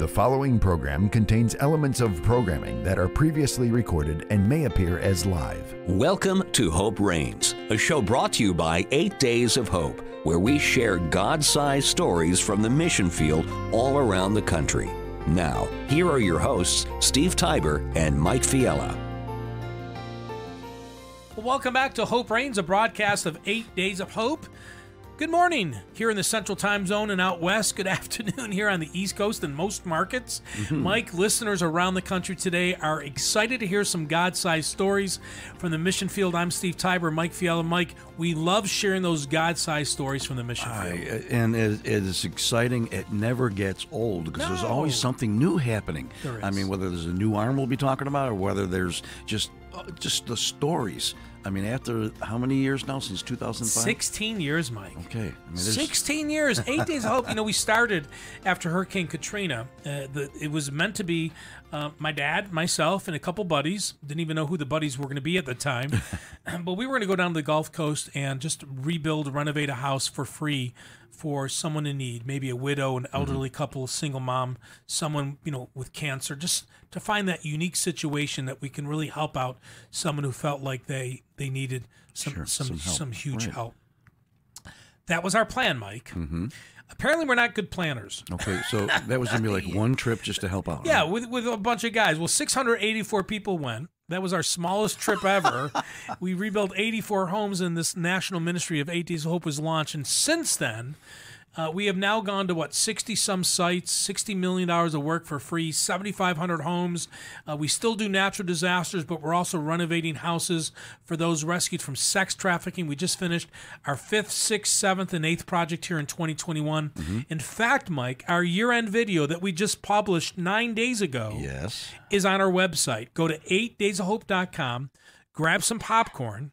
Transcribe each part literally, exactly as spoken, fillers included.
The following program contains elements of programming that are previously recorded and may appear as live. Welcome to Hope Reigns, a show brought to you by Eight Days of Hope, where we share God-sized stories from the mission field all around the country. Now, here are your hosts, Steve Tiber and Mike Fiala. Well, welcome back to Hope Reigns, a broadcast of Eight Days of Hope. Good morning here in the Central Time Zone and out west. Good afternoon here on the East Coast and most markets. Mm-hmm. Mike, listeners around the country today are excited to hear some God-sized stories from the mission field. I'm Steve Tiber, Mike Fiala. Mike, we love sharing those God-sized stories from the mission field. I, and it, it is exciting. It never gets old because no. there's always something new happening. There is. I mean, whether there's a new arm we'll be talking about or whether there's just just the stories. I mean, after how many years now, since two thousand five? sixteen years, Mike. Okay. I mean, sixteen years, Eight Days of Hope. You know, we started after Hurricane Katrina. Uh, the, it was meant to be uh, my dad, myself, and a couple buddies. Didn't even know who the buddies were going to be at the time. But we were going to go down to the Gulf Coast and just rebuild, renovate a house for free for someone in need, maybe a widow, an elderly mm-hmm. couple, single mom, someone, you know, with cancer, just to find that unique situation that we can really help out someone who felt like they they needed some sure, some some, some huge right. help. That was our plan, Mike. Mm-hmm. Apparently, we're not good planners. Okay, so that was gonna be like one trip just to help out. Yeah, right? with with a bunch of guys. Well, six hundred eighty-four people went. That was our smallest trip ever. We rebuilt eighty-four homes, and this national ministry of Eight Days of Hope was launched. And since then, uh, we have now gone to, what, sixty-some sites, sixty million dollars of work for free, seventy-five hundred homes. Uh, we still do natural disasters, but we're also renovating houses for those rescued from sex trafficking. We just finished our fifth, sixth, seventh, and eighth project here in twenty twenty-one. Mm-hmm. In fact, Mike, our year-end video that we just published nine days ago yes. is on our website. Go to eight days of hope dot com, grab some popcorn.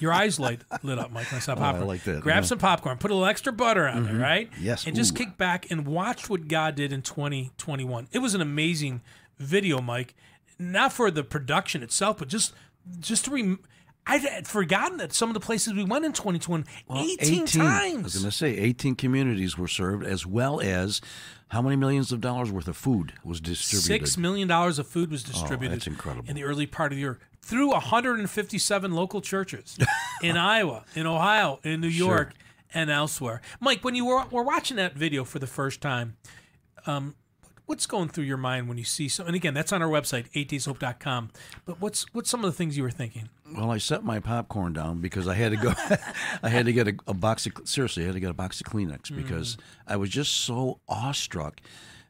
Your eyes light, lit up, Mike. When I saw popcorn. Oh, I like that. Grab yeah. some popcorn, put a little extra butter on mm-hmm. it, right? Yes. And just Ooh. kick back and watch what God did in twenty twenty-one. It was an amazing video, Mike. Not for the production itself, but just just to rem I had forgotten that some of the places we went in twenty twenty, well, eighteen, eighteen times. I was going to say, eighteen communities were served, as well as how many millions of dollars worth of food was distributed? Six million dollars of food was distributed. Oh, that's incredible. In the early part of the year, through one hundred fifty-seven local churches in Iowa, in Ohio, in New York, sure. and elsewhere. Mike, when you were, were watching that video for the first time, um, what's going through your mind when you see some? And again, that's on our website, eight days hope dot com. But what's what's some of the things you were thinking? Well, I set my popcorn down because I had to go. I had to get a, a box of seriously. I had to get a box of Kleenex because mm. I was just so awestruck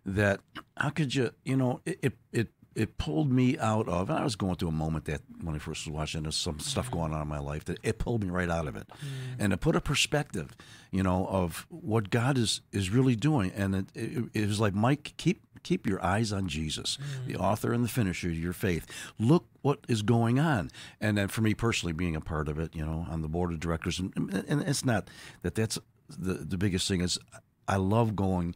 that how could you? You know, it it it, it pulled me out of. And I was going through a moment that when I first was watching, there's some stuff going on in my life that it pulled me right out of it, mm. and to put a perspective, you know, of what God is is really doing. And it it, it was like, Mike, keep. Keep your eyes on Jesus, mm. the author and the finisher of your faith. Look what is going on. And then for me personally, being a part of it, you know, on the board of directors, and, and it's not that that's the, the biggest thing is I love going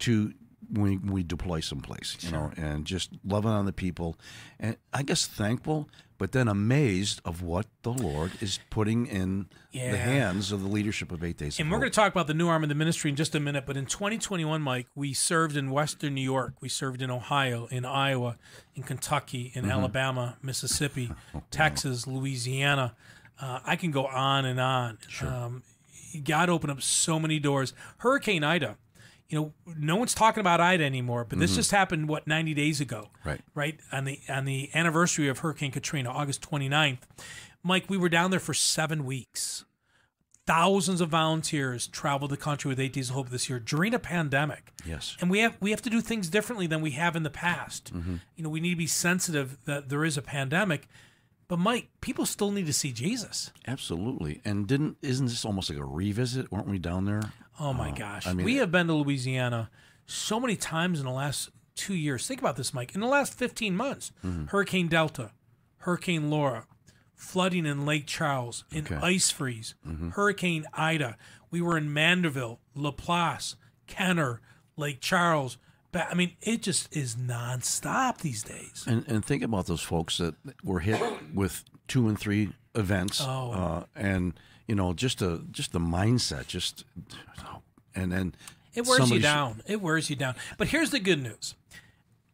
to when we deploy someplace, you sure. know, and just loving on the people. And I guess thankful, but then amazed of what the Lord is putting in yeah. the hands of the leadership of Eight Days of Hope. And we're going to talk about the new arm of the ministry in just a minute, but in twenty twenty-one, Mike, we served in Western New York. We served in Ohio, in Iowa, in Kentucky, in mm-hmm. Alabama, Mississippi, oh, Texas, wow. Louisiana. Uh, I can go on and on. Sure. Um, God opened up so many doors. Hurricane Ida. You know, no one's talking about Ida anymore, but this mm-hmm. just happened, what, ninety days ago, right? Right on the on the anniversary of Hurricane Katrina, August twenty-ninth. Mike, we were down there for seven weeks. Thousands of volunteers traveled the country with Eight Days of Hope this year during a pandemic. Yes, and we have we have to do things differently than we have in the past. Mm-hmm. You know, we need to be sensitive that there is a pandemic. But Mike, people still need to see Jesus. Absolutely, and didn't isn't this almost like a revisit? Weren't we down there? Oh my uh, gosh, I mean, we have been to Louisiana so many times in the last two years. Think about this, Mike. In the last fifteen months, mm-hmm. Hurricane Delta, Hurricane Laura, flooding in Lake Charles, an okay. ice freeze, mm-hmm. Hurricane Ida. We were in Mandeville, Laplace, Kenner, Lake Charles. I mean, it just is nonstop these days. And, and think about those folks that were hit with two and three events, oh. uh, and you know, just a just the mindset, just and then It wears you down. Should... It wears you down. But here's the good news.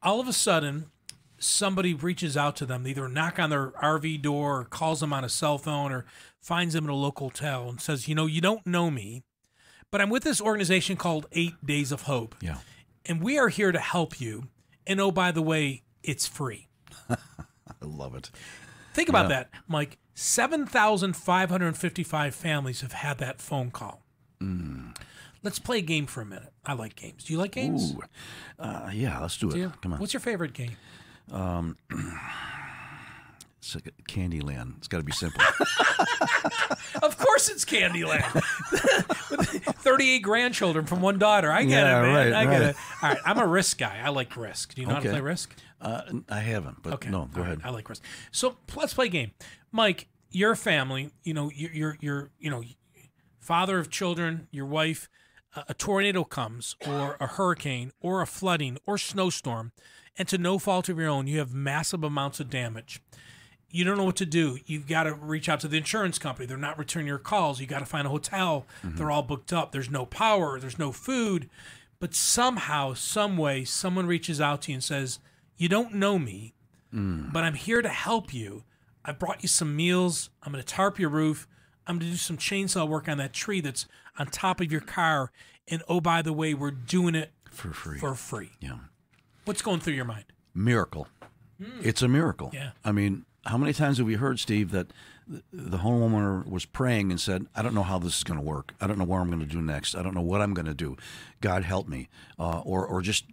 All of a sudden, somebody reaches out to them, they either knock on their R V door or calls them on a cell phone or finds them at a local hotel and says, you know, you don't know me, but I'm with this organization called Eight Days of Hope. Yeah. And we are here to help you. And oh, by the way, it's free. I love it. Think about yeah. that, Mike. seven thousand five hundred fifty-five families have had that phone call. Mm. Let's play a game for a minute. I like games. Do you like games? Ooh. Uh, yeah, let's do, do it. You? Come on. What's your favorite game? Um, it's like Candyland. It's got to be simple. Of course it's Candyland. thirty-eight grandchildren from one daughter. I get yeah, it, man. Right, I get right. it. All right, I'm a Risk guy. I like Risk. Do you know okay. how to play Risk? Uh, I haven't, but okay. no, go All ahead. Right. I like Risk. So let's play a game. Mike, your family, you know, you're, you're, you're you know, father of children, your wife, uh, a tornado comes or a hurricane or a flooding or snowstorm, and to no fault of your own, you have massive amounts of damage. You don't know what to do. You've got to reach out to the insurance company. They're not returning your calls. You got to find a hotel. Mm-hmm. They're all booked up. There's no power. There's no food. But somehow, some way, someone reaches out to you and says, you don't know me, mm. but I'm here to help you. I brought you some meals. I'm going to tarp your roof. I'm going to do some chainsaw work on that tree that's on top of your car. And oh, by the way, we're doing it for free. For free. Yeah. What's going through your mind? Miracle. Mm. It's a miracle. Yeah. I mean, how many times have we heard, Steve, that the homeowner was praying and said, I don't know how this is going to work. I don't know what I'm going to do next. I don't know what I'm going to do. God help me. Uh, or, or, just,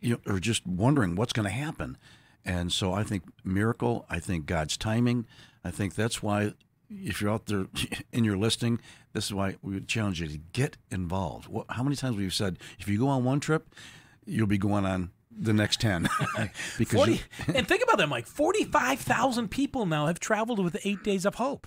you know, or just wondering what's going to happen. And so I think miracle, I think God's timing. I think that's why if you're out there in your listing, this is why we would challenge you to get involved. How many times we've said, if you go on one trip, you'll be going on the next ten. Because forty, and think about that, Mike. forty-five thousand people now have traveled with Eight Days of Hope.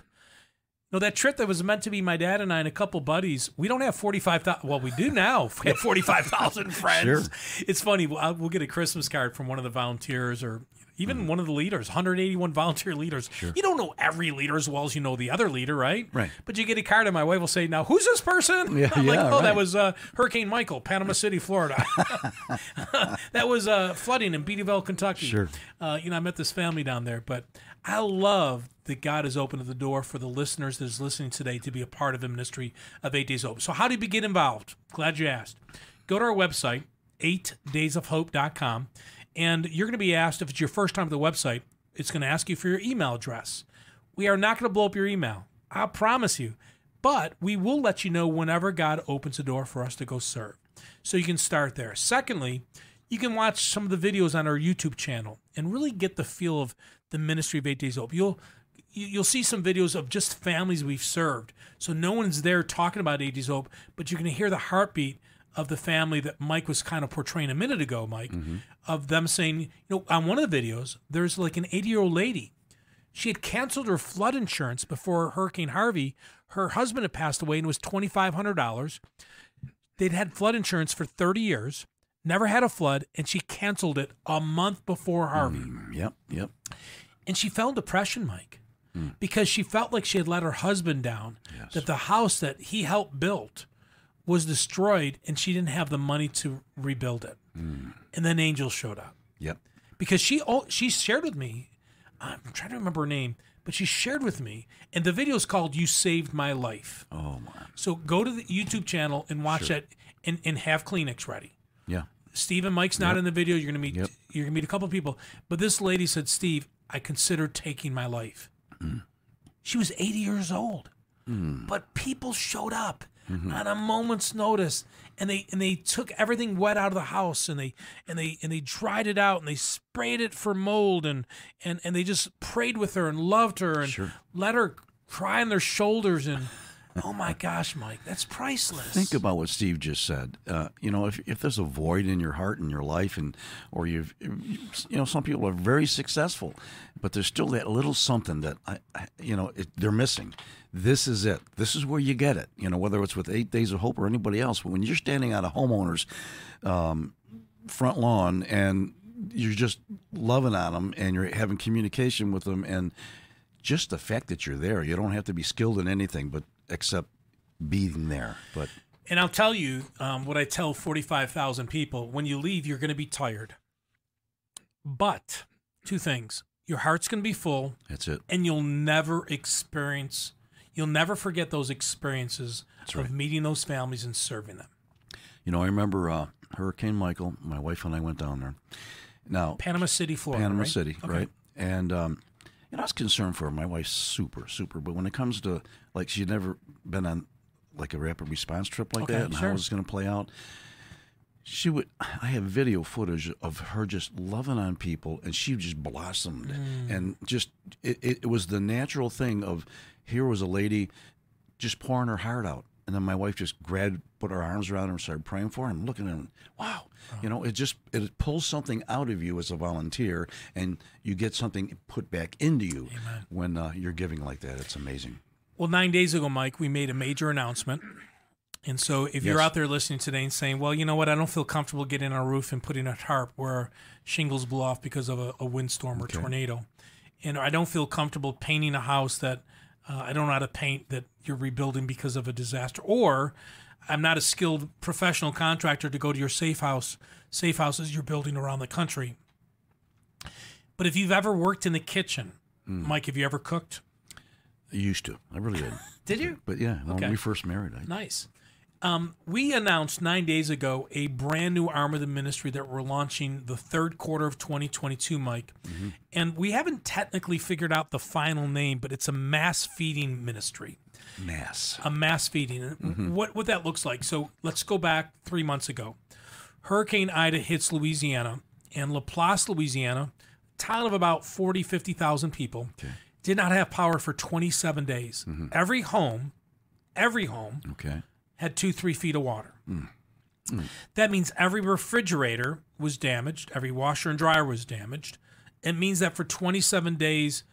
No, that trip that was meant to be my dad and I and a couple buddies, we don't have forty-five thousand. Well, we do now. We have forty-five thousand friends. Sure. It's funny. We'll, we'll get a Christmas card from one of the volunteers or even mm. one of the leaders, one hundred eighty-one volunteer leaders. Sure. You don't know every leader as well as you know the other leader, right? Right. But you get a card and my wife will say, now, who's this person? Yeah, I'm yeah, like, oh, right. that was uh, Hurricane Michael, Panama City, Florida. That was uh, flooding in Mandeville, Kentucky. Sure. Uh, you know, I met this family down there, but I love that God has opened the door for the listeners that is listening today to be a part of the ministry of Eight Days of Hope. So how do you get involved? Glad you asked. Go to our website, eight days of hope dot com, and you're going to be asked, if it's your first time at the website, it's going to ask you for your email address. We are not going to blow up your email. I promise you. But we will let you know whenever God opens the door for us to go serve. So you can start there. Secondly, you can watch some of the videos on our YouTube channel and really get the feel of the ministry of Eight Days of Hope. You'll you'll see some videos of just families we've served. So no one's there talking about Eight Days of Hope, but you're going to hear the heartbeat of the family that Mike was kind of portraying a minute ago, Mike, mm-hmm. of them saying, you know, on one of the videos, there's like an eighty-year-old lady. She had canceled her flood insurance before Hurricane Harvey. Her husband had passed away and it was twenty-five hundred dollars. They'd had flood insurance for thirty years. Never had a flood, and she canceled it a month before Harvey. Mm, yep, yep. And she fell in depression, Mike, mm. because she felt like she had let her husband down, yes. that the house that he helped build was destroyed, and she didn't have the money to rebuild it. Mm. And then angels showed up. Yep. Because she she shared with me, I'm trying to remember her name, but she shared with me, and the video is called You Saved My Life. Oh, my. So go to the YouTube channel and watch sure. that, and, and have Kleenex ready. Yeah. Steve and Mike's not yep. in the video. You're gonna meet yep. you're gonna meet a couple of people. But this lady said, Steve, I considered taking my life. Mm. She was eighty years old. Mm. But people showed up mm-hmm. on a moment's notice and they and they took everything wet out of the house and they and they and they dried it out and they sprayed it for mold and and, and they just prayed with her and loved her and sure. let her cry on their shoulders and oh my gosh, Mike, that's priceless. Think about what Steve just said. Uh, you know, if if there's a void in your heart and your life, and or you've, you know, some people are very successful, but there's still that little something that I, I you know, it, they're missing. This is it. This is where you get it. You know, whether it's with Eight Days of Hope or anybody else, but when you're standing on a homeowner's um, front lawn and you're just loving on them and you're having communication with them, and just the fact that you're there, you don't have to be skilled in anything, but except being there. But And I'll tell you um, what I tell forty-five thousand people. When you leave, you're going to be tired. But two things. Your heart's going to be full. That's it. And you'll never experience, you'll never forget those experiences That's right. of meeting those families and serving them. You know, I remember uh, Hurricane Michael. My wife and I went down there. Now, Panama City, Florida, Panama right? City, okay. right? And, um, and I was concerned for her. My wife's super, super. But when it comes to, like, she'd never been on, like, a rapid response trip like okay, that and sure. how it was going to play out. She would. I have video footage of her just loving on people, and she just blossomed. Mm. And just, it, it was the natural thing of, here was a lady just pouring her heart out. And then my wife just grabbed, put her arms around her and started praying for him, looking at him. Wow. Oh. You know, it just, it pulls something out of you as a volunteer, and you get something put back into you Amen. when uh, you're giving like that. It's amazing. Well, nine days ago, Mike, we made a major announcement. And so if yes. you're out there listening today and saying, well, you know what, I don't feel comfortable getting on a roof and putting a tarp where shingles blow off because of a, a windstorm or okay. tornado. And I don't feel comfortable painting a house that Uh, I don't know how to paint that you're rebuilding because of a disaster, or I'm not a skilled professional contractor to go to your safe house, safe houses you're building around the country. But if you've ever worked in the kitchen, mm. Mike, have you ever cooked? I used to. I really did. Did you? But yeah, when okay. we first married. I... Nice. Um, we announced nine days ago a brand new arm of the ministry that we're launching the third quarter of twenty twenty-two, Mike. Mm-hmm. And we haven't technically figured out the final name, but it's a mass feeding ministry. Mass. A mass feeding. Mm-hmm. What, what that looks like. So let's go back three months ago. Hurricane Ida hits Louisiana, and Laplace, Louisiana, a town of about forty, fifty thousand people, okay. did not have power for twenty-seven days. Mm-hmm. Every home, every home. Okay. had two, three feet of water. Mm. Mm. That means every refrigerator was damaged. Every washer and dryer was damaged. It means that for twenty-seven days,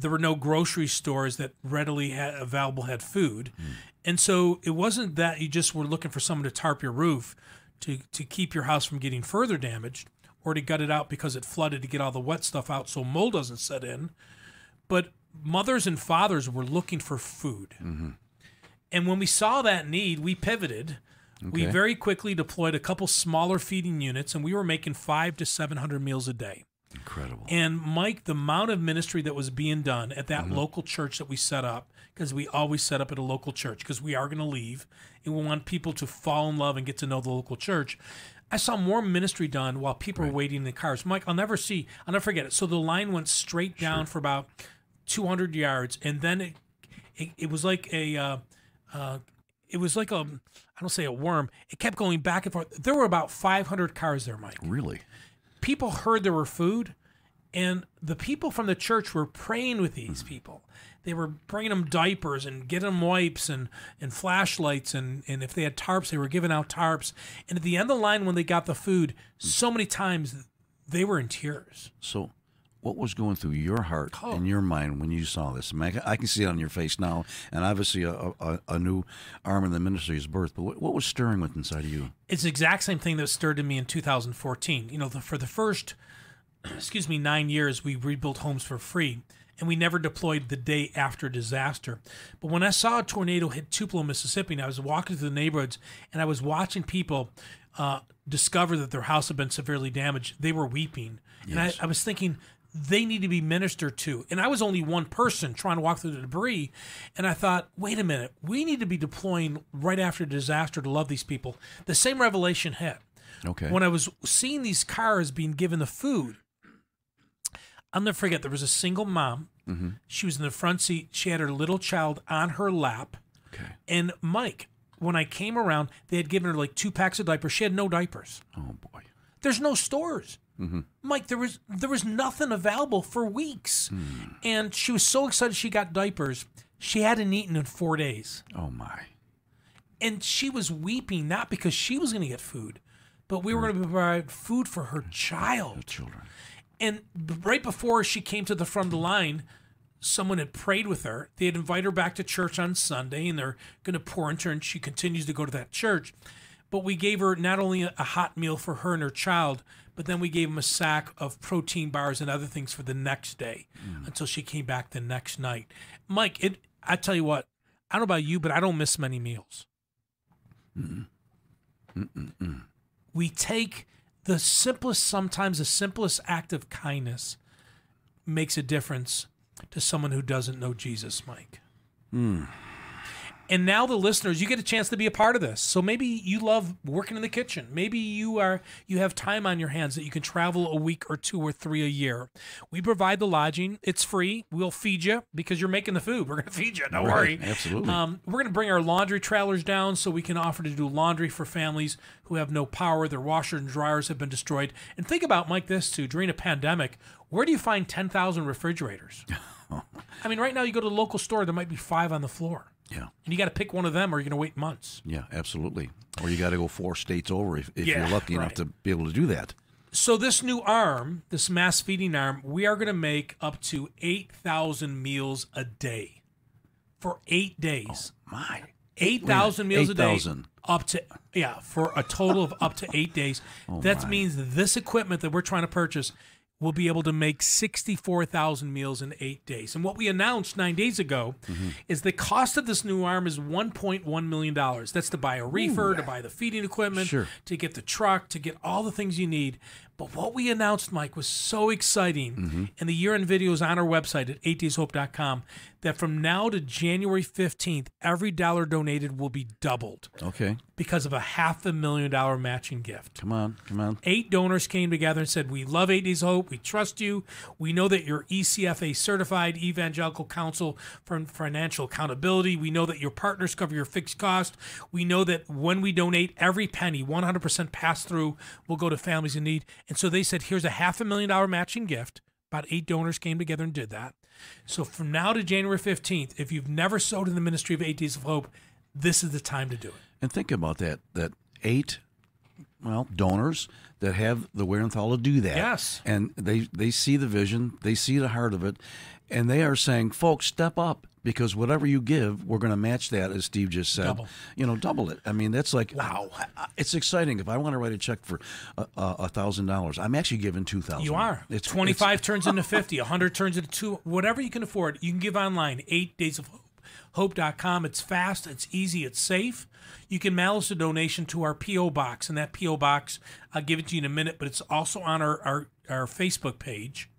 there were no grocery stores that readily had, available had food. Mm. And so it wasn't that you just were looking for someone to tarp your roof to, to keep your house from getting further damaged or to gut it out because it flooded to get all the wet stuff out so mold doesn't set in. But mothers and fathers were looking for food. Mm-hmm. And when we saw that need, we pivoted. Okay. We very quickly deployed a couple smaller feeding units, and we were making five to seven hundred meals a day. Incredible. And Mike, the amount of ministry that was being done at that mm-hmm. local church that we set up, because we always set up at a local church, because we are going to leave, and we want people to fall in love and get to know the local church. I saw more ministry done while people right. were waiting in the cars. Mike, I'll never see, I'll never forget it. So the line went straight down sure. for about two hundred yards, and then it it, it was like a. Uh, Uh, it was like a, I don't say a worm. It kept going back and forth. There were about five hundred cars there, Mike. Really? People heard there were food, and the people from the church were praying with these mm-hmm. people. They were bringing them diapers and getting them wipes and, and flashlights, and, and if they had tarps, they were giving out tarps. And at the end of the line when they got the food, mm-hmm. so many times they were in tears. So what was going through your heart oh. and your mind when you saw this? I, mean, I can see it on your face now, and obviously a, a, a new arm in the ministry is birthed. But what, what was stirring with inside of you? It's the exact same thing that stirred in me in two thousand fourteen. You know, the, for the first, excuse me, nine years, we rebuilt homes for free, and we never deployed the day after disaster. But when I saw a tornado hit Tupelo, Mississippi, and I was walking through the neighborhoods, and I was watching people uh, discover that their house had been severely damaged, they were weeping. Yes. And I, I was thinking, they need to be ministered to. And I was only one person trying to walk through the debris. And I thought, wait a minute, we need to be deploying right after disaster to love these people. The same revelation hit. Okay. When I was seeing these cars being given the food, I'll never forget, there was a single mom. Mm-hmm. She was in the front seat. She had her little child on her lap. Okay. And Mike, when I came around, they had given her like two packs of diapers. She had no diapers. Oh, boy. There's no stores. Mm-hmm. Mike, there was there was nothing available for weeks. Mm. And she was so excited she got diapers. She hadn't eaten in four days. Oh, my. And she was weeping, not because she was going to get food, but we mm. were going to provide food for her child. Her children. And right before she came to the front of the line, someone had prayed with her. They had invited her back to church on Sunday, and they're going to pour into her, and she continues to go to that church. But we gave her not only a hot meal for her and her child, but then we gave them a sack of protein bars and other things for the next day mm. until she came back the next night. Mike, it, I tell you what, I don't know about you, but I don't miss many meals. Mm-mm. Mm-mm-mm. We take the simplest, sometimes the simplest act of kindness makes a difference to someone who doesn't know Jesus, Mike. Mm. And now the listeners, you get a chance to be a part of this. So maybe you love working in the kitchen. Maybe you are you have time on your hands that you can travel a week or two or three a year. We provide the lodging. It's free. We'll feed you because you're making the food. We're going to feed you. Don't right. worry. Absolutely. Um, we're going to bring our laundry trailers down so we can offer to do laundry for families who have no power. Their washers and dryers have been destroyed. And think about, Mike, this too. During a pandemic, where do you find ten thousand refrigerators? I mean, right now you go to the local store, there might be five on the floor. Yeah, and you got to pick one of them, or you're going to wait months. Yeah, absolutely. Or you got to go four states over if, if yeah, you're lucky right. enough to be able to do that. So this new arm, this mass feeding arm, we are going to make up to eight thousand meals a day for eight days. Oh my, eight thousand meals eight, a day, zero zero zero up to yeah, for a total of up to eight days. Oh that my. means this equipment that we're trying to purchase will be able to make sixty-four thousand meals in eight days. And what we announced nine days ago mm-hmm. is the cost of this new arm is one point one million dollars. That's to buy a reefer, Ooh. to buy the feeding equipment, sure. to get the truck, to get all the things you need. But what we announced, Mike, was so exciting. Mm-hmm. And the year-end video is on our website at eight days hope dot com that from now to January fifteenth, every dollar donated will be doubled. Okay. Because of a half a million dollar matching gift. Come on, come on. Eight donors came together and said, we love eight Days of Hope. We trust you. We know that you're E C F A certified, Evangelical Council for Financial Accountability. We know that your partners cover your fixed cost. We know that when we donate, every penny, one hundred percent pass through, will go to families in need. And so they said, here's a half a million dollar matching gift. About eight donors came together and did that. So from now to January fifteenth, if you've never sowed in the ministry of Eight Days of Hope, this is the time to do it. And think about that, that eight, well, donors that have the wherewithal to do that. Yes. And they, they see the vision, they see the heart of it, and they are saying, folks, step up. Because whatever you give, we're going to match that, as Steve just said. Double. You know, double it. I mean, that's like, wow, it's exciting. If I want to write a check for uh, uh, one thousand dollars, I'm actually giving two thousand dollars. You are. It's, twenty-five it's, turns into fifty, one hundred turns into two, whatever you can afford. You can give online, eight days of hope dot com. It's fast, it's easy, it's safe. You can mail us a donation to our P O box, and that P O box, I'll give it to you in a minute, but it's also on our, our, our Facebook page.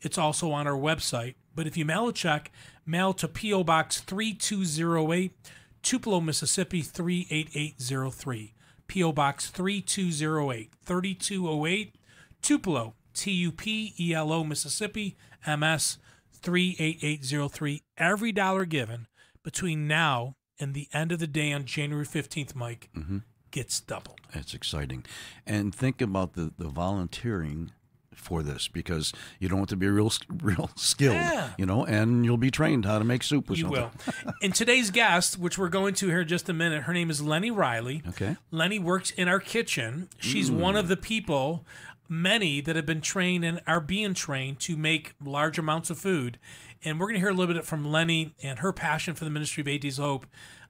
It's also on our website. But if you mail a check, mail to P O Box three two zero eight, Tupelo, Mississippi three eight eight zero three. P O Box three two zero eight, thirty-two oh eight, Tupelo, T U P E L O, Mississippi, M S three eight eight zero three. Every dollar given between now and the end of the day on January fifteenth, Mike, mm-hmm. gets doubled. That's exciting. And think about the, the volunteering for this, because you don't want to be real real skilled, yeah. you know, and you'll be trained how to make soup or you something. You will. And today's guest, which we're going to here in just a minute, her name is Lennie Riley. Okay. Lennie works in our kitchen. She's mm. one of the people, many that have been trained and are being trained to make large amounts of food. And we're going to hear a little bit from Lennie and her passion for the ministry of Eight Days of Hope.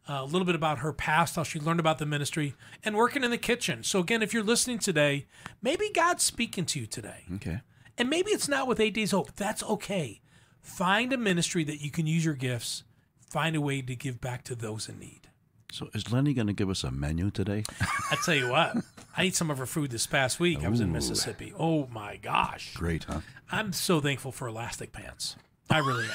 Uh, a little bit about her past, how she learned about the ministry, and working in the kitchen. So again, if you're listening today, maybe God's speaking to you today. Okay. And maybe it's not with Eight Days of Hope. That's okay. Find a ministry that you can use your gifts. Find a way to give back to those in need. So is Lennie going to give us a menu today? I tell you what, I ate some of her food this past week. Ooh. I was in Mississippi. Oh, my gosh. Great, huh? I'm so thankful for elastic pants. I really am.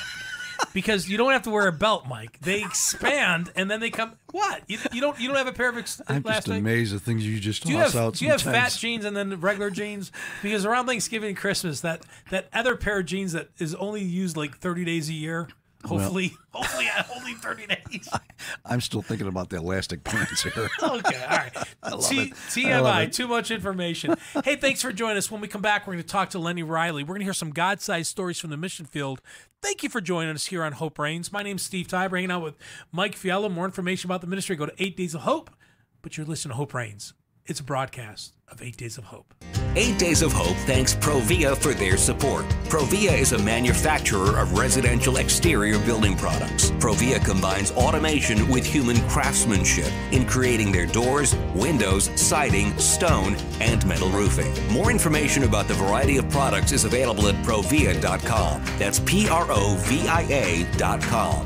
Because you don't have to wear a belt, Mike. They expand and then they come. What? You, you don't. You don't have a pair of. Ex I'm just amazed at things you just toss do you have, out. Do you have fat jeans and then regular jeans? Because around Thanksgiving and Christmas, that that other pair of jeans that is only used like thirty days a year. Hopefully, well, hopefully, only thirty days. I, I'm still thinking about the elastic pants here. Okay, all right. I love T it. T M I, I love it. Too much information. Hey, thanks for joining us. When we come back, we're going to talk to Lennie Riley. We're going to hear some God-sized stories from the mission field. Thank you for joining us here on Hope Reigns. My name's Steve Tiber, hanging out with Mike Fiala. More information about the ministry, go to Eight Days of Hope. But you're listening to Hope Reigns. It's a broadcast of Eight Days of Hope. Eight Days of Hope thanks Provia for their support. Provia is a manufacturer of residential exterior building products. Provia combines automation with human craftsmanship in creating their doors, windows, siding, stone, and metal roofing. More information about the variety of products is available at provia dot com. That's P R O V I A dot com.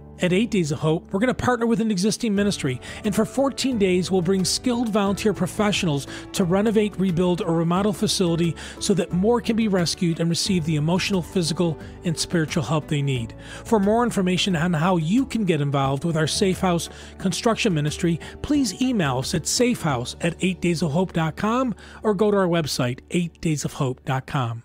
At Eight Days of Hope, we're going to partner with an existing ministry, and for fourteen days, we'll bring skilled volunteer professionals to renovate, rebuild, or remodel facility so that more can be rescued and receive the emotional, physical, and spiritual help they need. For more information on how you can get involved with our Safe House construction ministry, please email us at safehouse at eight days of hope dot com or go to our website, eight days of hope dot com.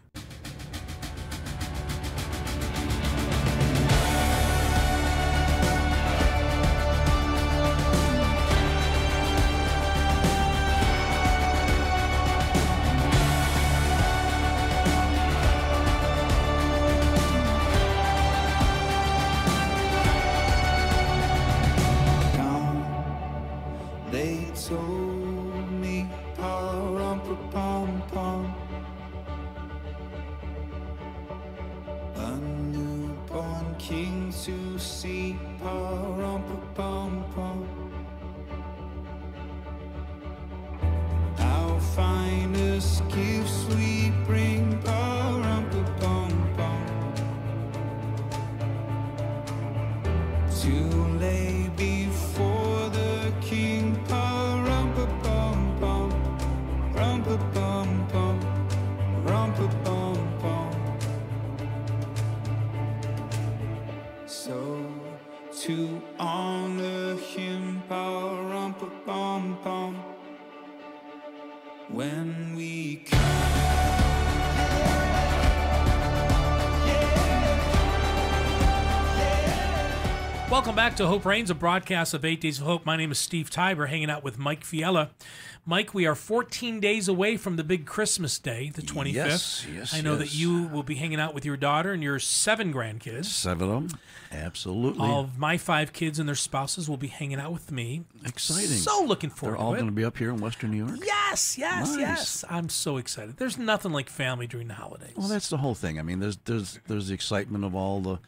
Welcome back to Hope Reigns, a broadcast of Eight Days of Hope. My name is Steve Tiber, hanging out with Mike Fiala. Mike, we are fourteen days away from the big Christmas day, the twenty-fifth. Yes, yes, I know yes. that you will be hanging out with your daughter and your seven grandkids. Seven of them, absolutely. All of my five kids and their spouses will be hanging out with me. Exciting. So looking forward to it. They're all going to be up here in Western New York? Yes, yes, nice. yes. I'm so excited. There's nothing like family during the holidays. Well, that's the whole thing. I mean, there's there's there's the excitement of all the...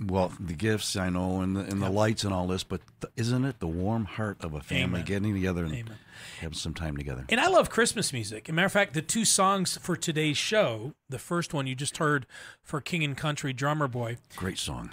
Well, the gifts, I know, and the, and the yep. lights and all this, but th- isn't it the warm heart of a family Amen. getting together and Amen. having some time together? And I love Christmas music. As a matter of fact, the two songs for today's show, the first one you just heard for King and Country Drummer Boy. Great song.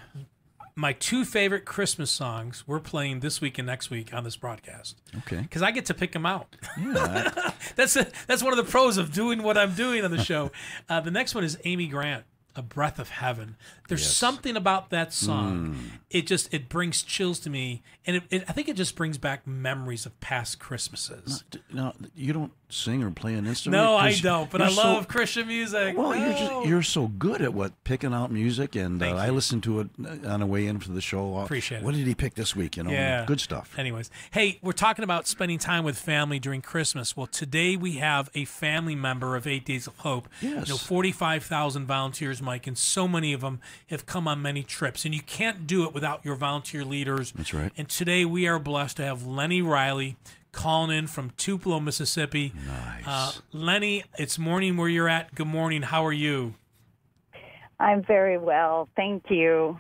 My two favorite Christmas songs we're playing this week and next week on this broadcast. Okay. Because I get to pick them out. Yeah, I... that's, a, that's one of the pros of doing what I'm doing on the show. uh, the next one is Amy Grant. A Breath of Heaven. There's yes. something about that song. Mm. It just, it brings chills to me. And it, it, I think it just brings back memories of past Christmases. Now, now you don't sing or play an instrument? No, I don't, but I love so, Christian music. Well, no. you're, just, you're so good at what picking out music, and uh, I listened to it on the way in for the show. Appreciate what it. What did he pick this week? You know, yeah. good stuff. Anyways, hey, we're talking about spending time with family during Christmas. Well, today we have a family member of Eight Days of Hope. Yes. You know, forty-five thousand volunteers, Mike, and so many of them have come on many trips, and you can't do it without your volunteer leaders. That's right. And today we are blessed to have Lennie Riley calling in from Tupelo, Mississippi. Nice. Uh, Lennie, it's morning where you're at. Good morning. How are you? I'm very well. Thank you.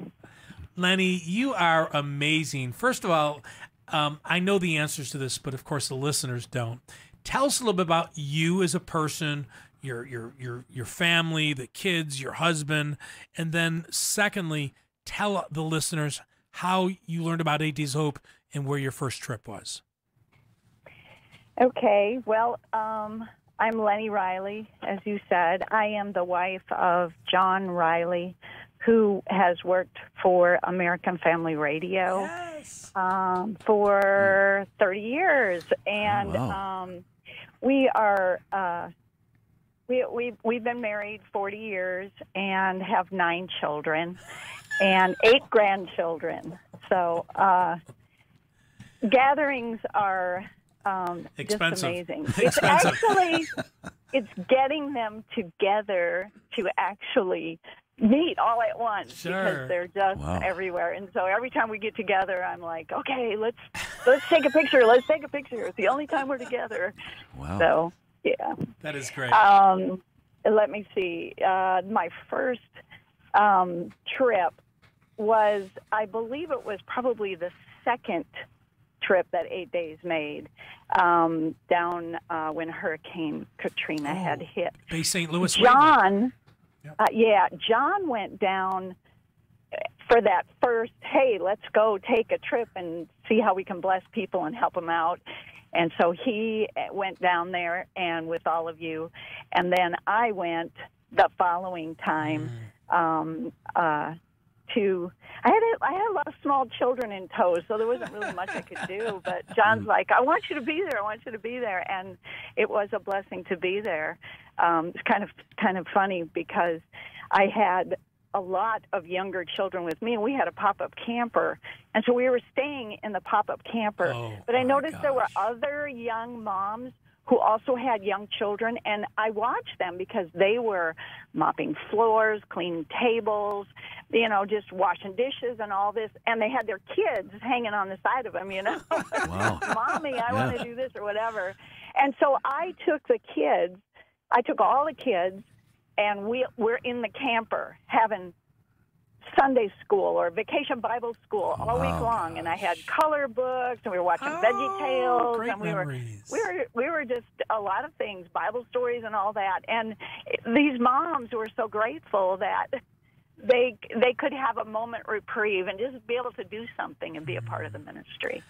Lennie, you are amazing. First of all, um, I know the answers to this, but of course the listeners don't. Tell us a little bit about you as a person, your your your your family, the kids, your husband, and then secondly, tell the listeners how you learned about Eight Days of Hope and where your first trip was. Okay, well, um, I'm Lennie Riley, as you said. I am the wife of John Riley, who has worked for American Family Radio yes. um, for thirty years, and oh, wow. um, we are uh, we we we've been married forty years and have nine children and eight grandchildren. So uh, gatherings are um, just amazing. It's actually, it's getting them together to actually meet all at once, sure, because they're just wow. everywhere. And so every time we get together, I'm like, okay, let's let's take a picture. Let's take a picture. It's the only time we're together. Wow. So yeah, that is great. Um, let me see. Uh, my first um, trip was, I believe it was probably the second trip that Eight Days made, um, down uh, when Hurricane Katrina oh, had hit. Bay Saint Louis. John, yep. uh, yeah, John went down for that first, hey, let's go take a trip and see how we can bless people and help them out. And so he went down there and with all of you. And then I went the following time mm. um, uh, to, I had, a, I had a lot of small children in tow, so there wasn't really much I could do. But John's like, I want you to be there. I want you to be there. And it was a blessing to be there. Um, it's kind of, kind of funny because I had a lot of younger children with me, and we had a pop-up camper, and so we were staying in the pop-up camper. Oh, but I noticed there were other young moms who also had young children, and I watched them because they were mopping floors, cleaning tables, you know, just washing dishes and all this, and they had their kids hanging on the side of them, you know. Wow. Mommy, I yeah. want to do this or whatever. And so I took the kids, I took all the kids, and we, we're in the camper having Sunday school or vacation Bible school all wow. week long. And I had color books, and we were watching oh, VeggieTales. And we memories. were we were, we were just a lot of things, Bible stories and all that. And these moms were so grateful that they, they could have a moment reprieve and just be able to do something and be a part of the ministry.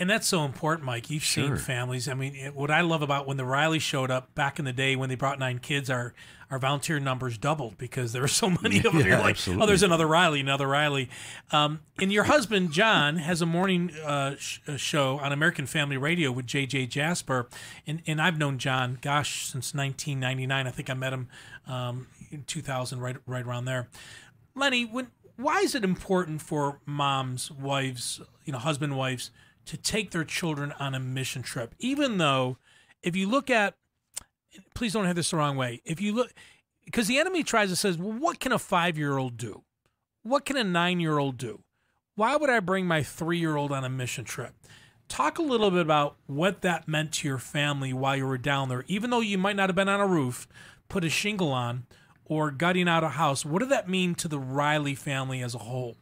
And that's so important, Mike. You've seen sure. families. I mean, it, what I love about when the Riley showed up back in the day when they brought nine kids, our, our volunteer numbers doubled because there were so many of them. Yeah, like, absolutely. Oh, there's another Riley, another Riley. Um, and your husband, John, has a morning uh, sh show on American Family Radio with J J Jasper. And, and I've known John, gosh, since nineteen ninety-nine. I think I met him um, in two thousand, right, right around there. Lennie, when, why is it important for moms, wives, you know, husband, wives, to take their children on a mission trip? Even though, if you look at, please don't have this the wrong way, if you look, because the enemy tries to say, well, what can a five-year-old do? What can a nine-year-old do? Why would I bring my three-year-old on a mission trip? Talk a little bit about what that meant to your family while you were down there. Even though you might not have been on a roof, put a shingle on, or gutting out a house, what did that mean to the Riley family as a whole?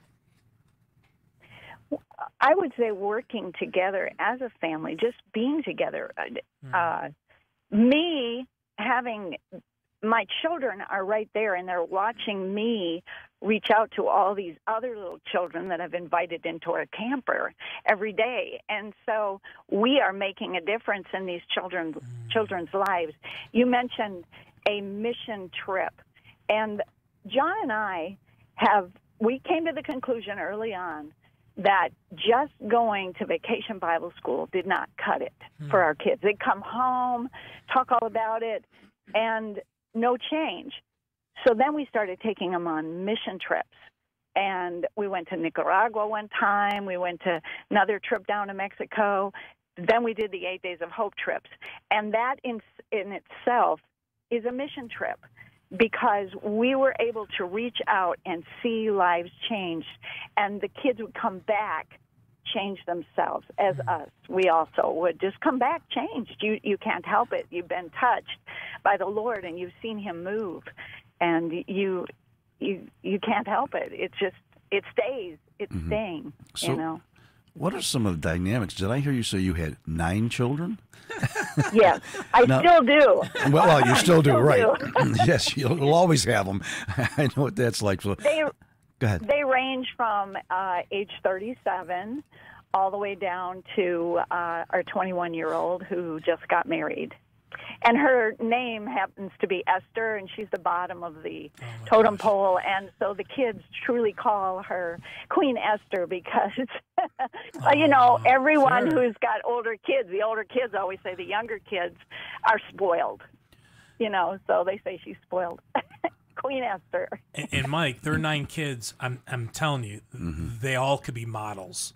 I would say working together as a family, just being together. Uh, me having my children are right there, and they're watching me reach out to all these other little children that I've invited into our camper every day. And so we are making a difference in these children, children's lives. You mentioned a mission trip, and John and I have, we came to the conclusion early on that just going to vacation Bible school did not cut it mm. for our kids. They'd come home, talk all about it, and no change. So then we started taking them on mission trips. And we went to Nicaragua one time. We went to another trip down to Mexico. Then we did the Eight Days of Hope trips. And that in, in itself is a mission trip, because we were able to reach out and see lives changed, and the kids would come back, change themselves as mm-hmm. us. We also would just come back changed. You, you can't help it. You've been touched by the Lord, and you've seen him move, and you, you, you can't help it. It's just, it stays. It's mm-hmm. staying, so, you know. What are some of the dynamics? Did I hear you say you had nine children? Yes, I now, still do. Well, well, you still do, still right? Do. Yes, you'll, you'll always have them. I know what that's like. So, they, go ahead. They range from uh, age thirty-seven all the way down to uh, our twenty-one-year-old who just got married, and her name happens to be Esther, and she's the bottom of the oh totem gosh. pole, and so the kids truly call her Queen Esther because, oh, you know, everyone sure. who's got older kids, the older kids always say the younger kids are spoiled, you know, so they say she's spoiled. Queen Esther. and, and Mike, their nine kids, I'm I'm telling you, mm-hmm. they all could be models.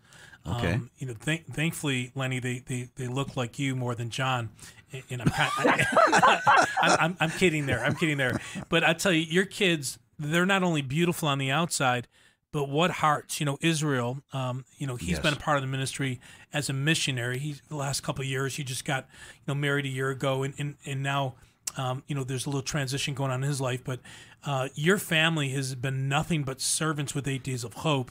Okay. Um, you know, th- thankfully, Lennie, they, they, they look like you more than John. And, and I'm, kind of, I, I'm, I'm I'm kidding there. I'm kidding there. But I tell you, your kids, they're not only beautiful on the outside, but what hearts. You know, Israel, um, you know, he's yes. been a part of the ministry as a missionary. He's, the last couple of years, he just got, you know, married a year ago, and, and, and now, um, you know, there's a little transition going on in his life. But uh, your family has been nothing but servants with Eight Days of Hope.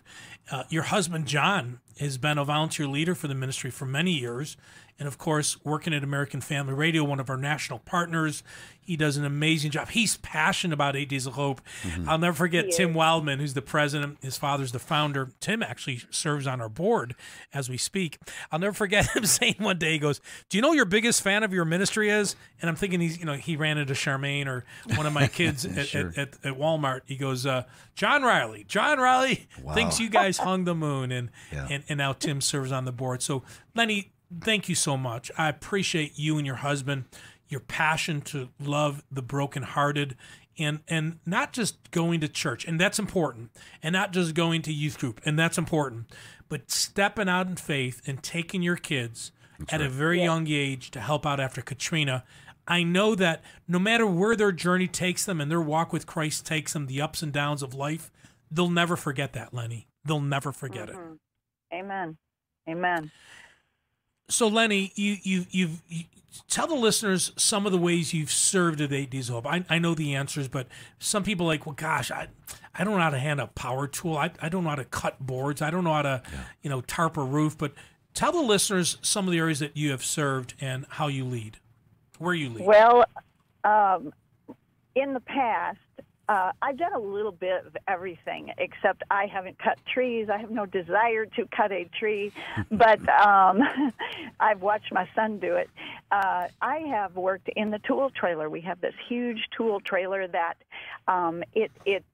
Uh, your husband, John, has been a volunteer leader for the ministry for many years. And, of course, working at American Family Radio, one of our national partners. He does an amazing job. He's passionate about Eight Days of Hope. Mm-hmm. I'll never forget Tim Wildman, who's the president. His father's the founder. Tim actually serves on our board as we speak. I'll never forget him saying one day, he goes, do you know who your biggest fan of your ministry is? And I'm thinking, he's, you know, he ran into Charmaine or one of my kids at, sure. at, at, at Walmart. He goes, uh, John Riley. John Riley wow. thinks you guys hung the moon. And, yeah. and, and now Tim serves on the board. So, Lennie, thank you so much. I appreciate you and your husband, your passion to love the brokenhearted, and and not just going to church, and that's important, and not just going to youth group, and that's important, but stepping out in faith and taking your kids that's at right. a very yeah. young age to help out after Katrina. I know that no matter where their journey takes them and their walk with Christ takes them, the ups and downs of life, they'll never forget that, Lennie. They'll never forget mm-hmm. it. Amen. Amen. So, Lennie, you, you, you've, you tell the listeners some of the ways you've served at Eight Days of Hope. I, I know the answers, but some people are like, well, gosh, I I don't know how to hand a power tool. I, I don't know how to cut boards. I don't know how to, yeah. you know, tarp a roof. But tell the listeners some of the areas that you have served and how you lead, where you lead. Well, um, in the past, uh, I've done a little bit of everything, except I haven't cut trees. I have no desire to cut a tree, but um, I've watched my son do it. Uh, I have worked in the tool trailer. We have this huge tool trailer that um, it, it.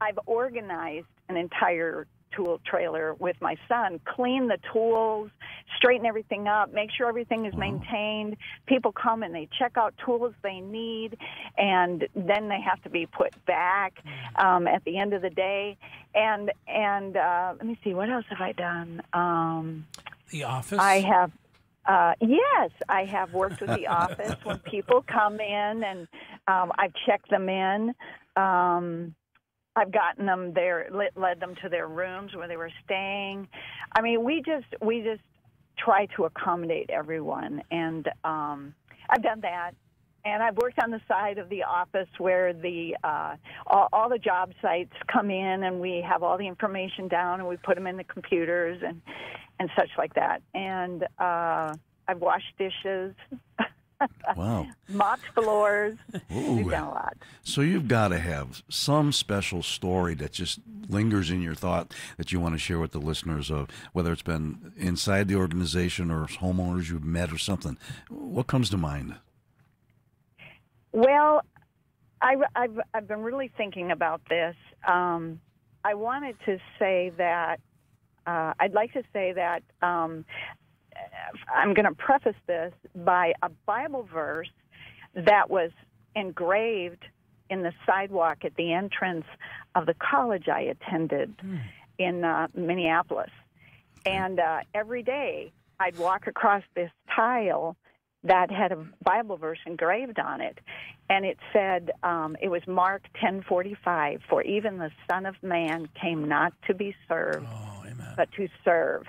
I've organized an entire tool trailer with my son, clean the tools, straighten everything up, make sure everything is maintained. People come and they check out tools they need, and then they have to be put back um, at the end of the day. And and uh, let me see, what else have I done? Um, the office? I have, uh, yes, I have worked with the office when people come in, and um, I've checked them in. Um I've gotten them there, led them to their rooms where they were staying. I mean, we just we just try to accommodate everyone, and um, I've done that. And I've worked on the side of the office where the uh, all, all the job sites come in, and we have all the information down, and we put them in the computers and and such like that. And uh, I've washed dishes. Wow. Mopped floors. Ooh. We've done a lot. So you've got to have some special story that just lingers in your thought that you want to share with the listeners, of whether it's been inside the organization or homeowners you've met or something. What comes to mind? Well, I, I've, I've been really thinking about this. Um, I wanted to say that, uh, I'd like to say that um, I'm going to preface this by a Bible verse that was engraved in the sidewalk at the entrance of the college I attended mm. in uh, Minneapolis. And uh, every day I'd walk across this tile that had a Bible verse engraved on it. And it said, um, it was Mark ten forty-five, for even the Son of Man came not to be served, oh, amen. But to serve.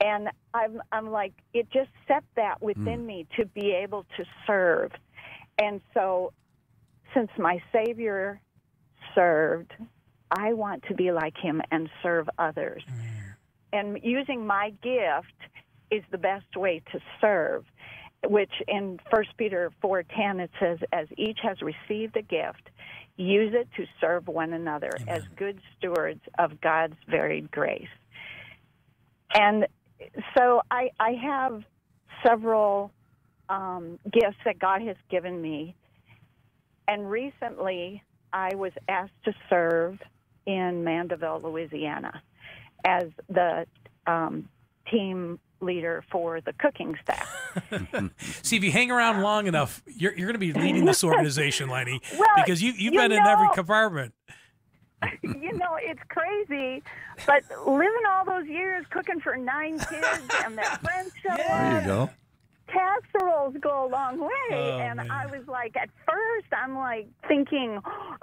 And I'm, I'm like, it just set that within mm. me to be able to serve. And so, since my Savior served, I want to be like him and serve others. Mm. And using my gift is the best way to serve, which in First Peter four ten, it says, as each has received a gift, use it to serve one another Amen. As good stewards of God's varied grace. And so I, I have several um, gifts that God has given me. And recently, I was asked to serve in Mandeville, Louisiana, as the um, team leader for the cooking staff. See, if you hang around long enough, you're you're going to be leading this organization, Lennie, well, because you, you've you been know, in every compartment. You know, it's crazy, but living all those years, cooking for nine kids, and their friends show up. There you go. Casseroles go a long way, oh, and man. I was like, at first, I'm like thinking,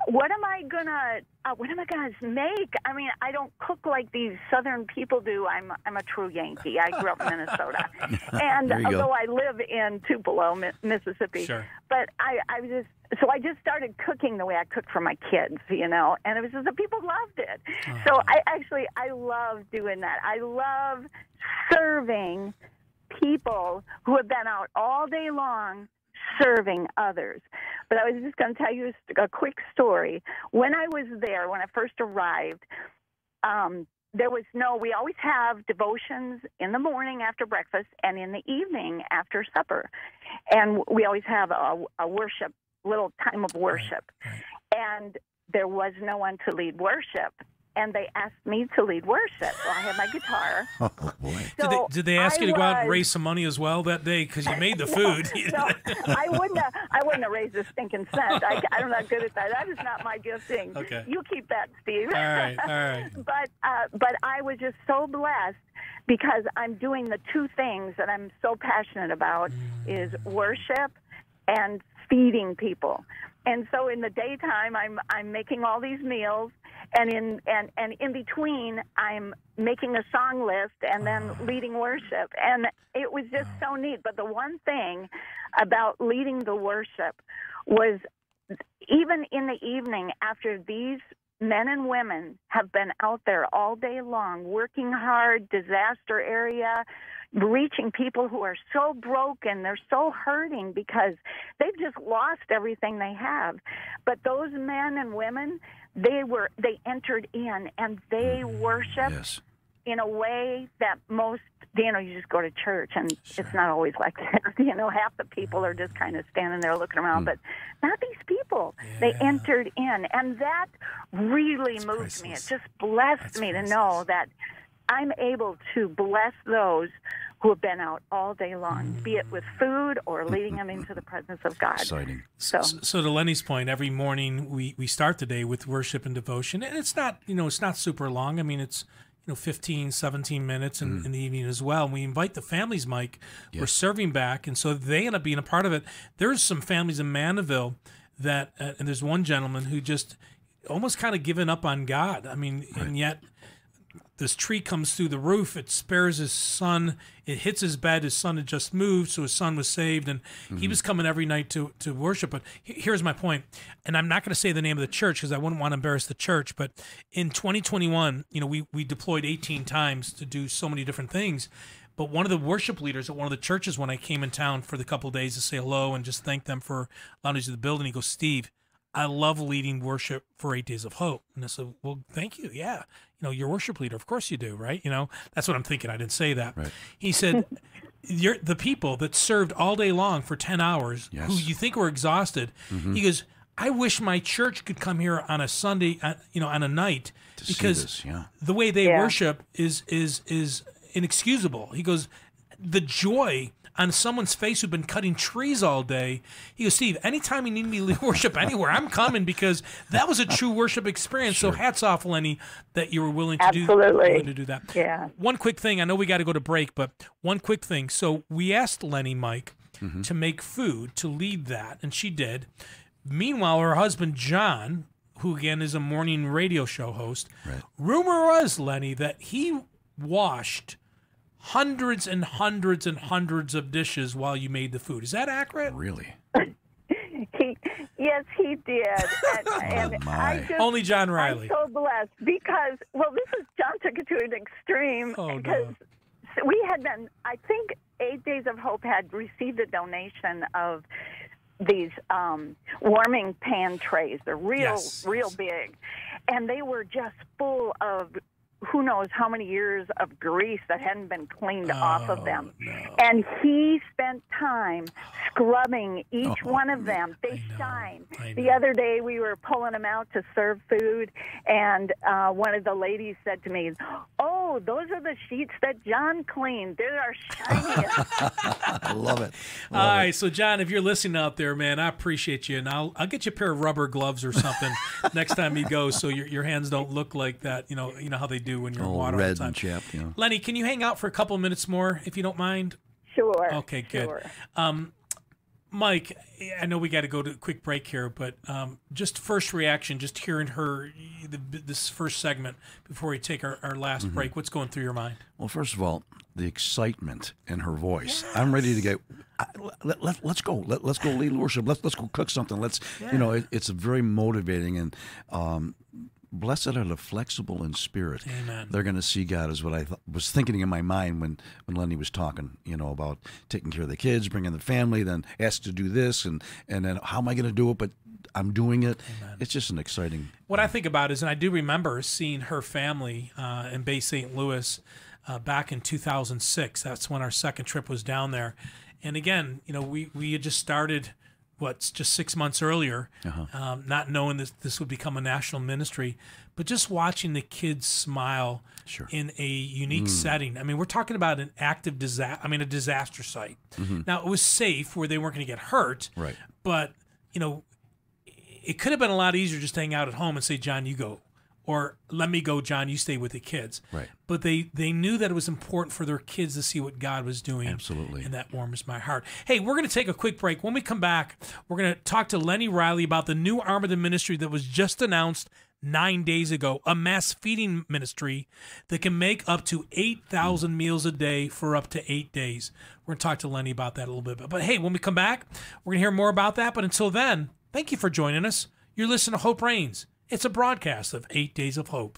what am I gonna, uh, what am I gonna make? I mean, I don't cook like these Southern people do. I'm, I'm a true Yankee. I grew up in Minnesota, and although go. I live in Tupelo, Mississippi, sure. but I, I was just. So I just started cooking the way I cooked for my kids, you know, and it was just the people loved it. Oh. So I actually, I love doing that. I love serving people who have been out all day long serving others. But I was just going to tell you a quick story. When I was there, when I first arrived, um, there was no, we always have devotions in the morning after breakfast and in the evening after supper. And we always have a, a worship little time of worship, right, right. and there was no one to lead worship, and they asked me to lead worship. Well, I had my guitar. Oh, boy. So did, they, did they ask I you to was, go out and raise some money as well that day because you made the food? No, no, I wouldn't have, I wouldn't have raised a stinking cent. I, I'm not good at that. That is not my gifting. Okay. You keep that, Steve. All right, all right. But, uh, but I was just so blessed because I'm doing the two things that I'm so passionate about mm. is worship and feeding people. And so in the daytime, I'm I'm making all these meals, and in and, and in between, I'm making a song list and then oh. leading worship. And it was just oh. so neat. But the one thing about leading the worship was even in the evening after these men and women have been out there all day long, working hard, disaster area, reaching people who are so broken, they're so hurting because they've just lost everything they have. But those men and women, they were they entered in and they worshiped yes. in a way that most, you know, you just go to church and sure. it's not always like that. You know, half the people are just kind of standing there looking around, mm. but not these people. Yeah. They entered in, and that really That's moved priceless. me. It just blessed That's me priceless. to know that I'm able to bless those who have been out all day long, mm. be it with food or leading them into the presence of God. Exciting. So, so to Lennie's point, every morning we, we start the day with worship and devotion. And it's not, you know, it's not super long. I mean, it's, you know, fifteen, seventeen minutes in, mm. in the evening as well. And we invite the families, Mike. Yes. We're serving back. And so they end up being a part of it. There's some families in Mandeville that, uh, and there's one gentleman who just almost kind of given up on God. I mean, right. and yet... this tree comes through the roof. It spares his son. It hits his bed. His son had just moved, so his son was saved, and mm-hmm. he was coming every night to, to worship. But here's my point, and I'm not going to say the name of the church because I wouldn't want to embarrass the church, but in twenty twenty-one, you know, we, we deployed eighteen times to do so many different things. But one of the worship leaders at one of the churches when I came in town for the couple of days to say hello and just thank them for allowing us to the building, he goes, Steve, I love leading worship for Eight Days of Hope. And I said, well, thank you. Yeah. You know, you're a worship leader. Of course you do, right? You know, that's what I'm thinking. I didn't say that. Right. He said, you're the people that served all day long for ten hours, yes. who you think were exhausted. Mm-hmm. He goes, I wish my church could come here on a Sunday, uh, you know, on a night, to because this, yeah. the way they yeah. worship is, is, is inexcusable. He goes, the joy on someone's face who've been cutting trees all day. He goes, Steve, anytime you need me to worship anywhere, I'm coming because that was a true worship experience. Sure. So hats off, Lennie, that you were willing to, Absolutely. do, willing to do that. Yeah. One quick thing. I know we got to go to break, but one quick thing. So we asked Lennie, Mike, mm-hmm. to make food, to lead that, and she did. Meanwhile, her husband, John, who again is a morning radio show host, right. rumor was, Lennie, that he washed hundreds and hundreds and hundreds of dishes while you made the food. Is that accurate? Really? he, yes, he did. And, oh and I just, Only John Riley. I'm so blessed because, well, this is, John took it to an extreme. Oh, because no. we had been, I think Eight Days of Hope had received a donation of these um, warming pan trays. They're real, yes, real yes. big. And they were just full of who knows how many years of grease that hadn't been cleaned oh, off of them. No. And he spent time scrubbing each oh, one of them. They shine. The other day we were pulling them out to serve food, and uh, one of the ladies said to me, oh, No, those are the sheets that John cleaned. They are shiny. I love it. Love All right, it. So John, if you're listening out there, man, I appreciate you, and I'll I'll get you a pair of rubber gloves or something next time you go, so your your hands don't look like that. You know, you know how they do when you're in water red all the time. And chapped, yeah. Lennie, can you hang out for a couple minutes more if you don't mind? Sure. Okay, good. Sure. Um, Mike, I know we got to go to a quick break here, but um, just first reaction, just hearing her, the, this first segment before we take our, our last mm-hmm. break, what's going through your mind? Well, first of all, the excitement in her voice. Yes. I'm ready to get, I, let, let, let's go. Let, let's go lead worship. Let's, let's go cook something. Let's, yeah. you know, it, it's very motivating and um, blessed are the flexible in spirit. Amen. They're going to see God is what I th- was thinking in my mind when, when Lennie was talking, you know, about taking care of the kids, bringing the family, then asked to do this, and, and then how am I going to do it, but I'm doing it. Amen. It's just an exciting... What I think about is, and I do remember seeing her family uh, in Bay Saint Louis uh, back in two thousand six. That's when our second trip was down there. And again, you know, we, we had just started... what's just six months earlier, uh-huh. um, not knowing that this would become a national ministry, but just watching the kids smile sure. in a unique mm. setting. I mean, we're talking about an active disaster, I mean, a disaster site. Mm-hmm. Now, it was safe where they weren't going to get hurt, right? But, you know, it could have been a lot easier just to hang out at home and say, John, you go, or let me go, John, you stay with the kids. Right. But they, they knew that it was important for their kids to see what God was doing. Absolutely. And that warms my heart. Hey, we're going to take a quick break. When we come back, we're going to talk to Lennie Riley about the new arm of the ministry that was just announced nine days ago, a mass feeding ministry that can make up to eight thousand mm. meals a day for up to eight days. We're going to talk to Lennie about that a little bit. But hey, when we come back, we're going to hear more about that. But until then, thank you for joining us. You're listening to Hope Reigns. It's a broadcast of Eight Days of Hope.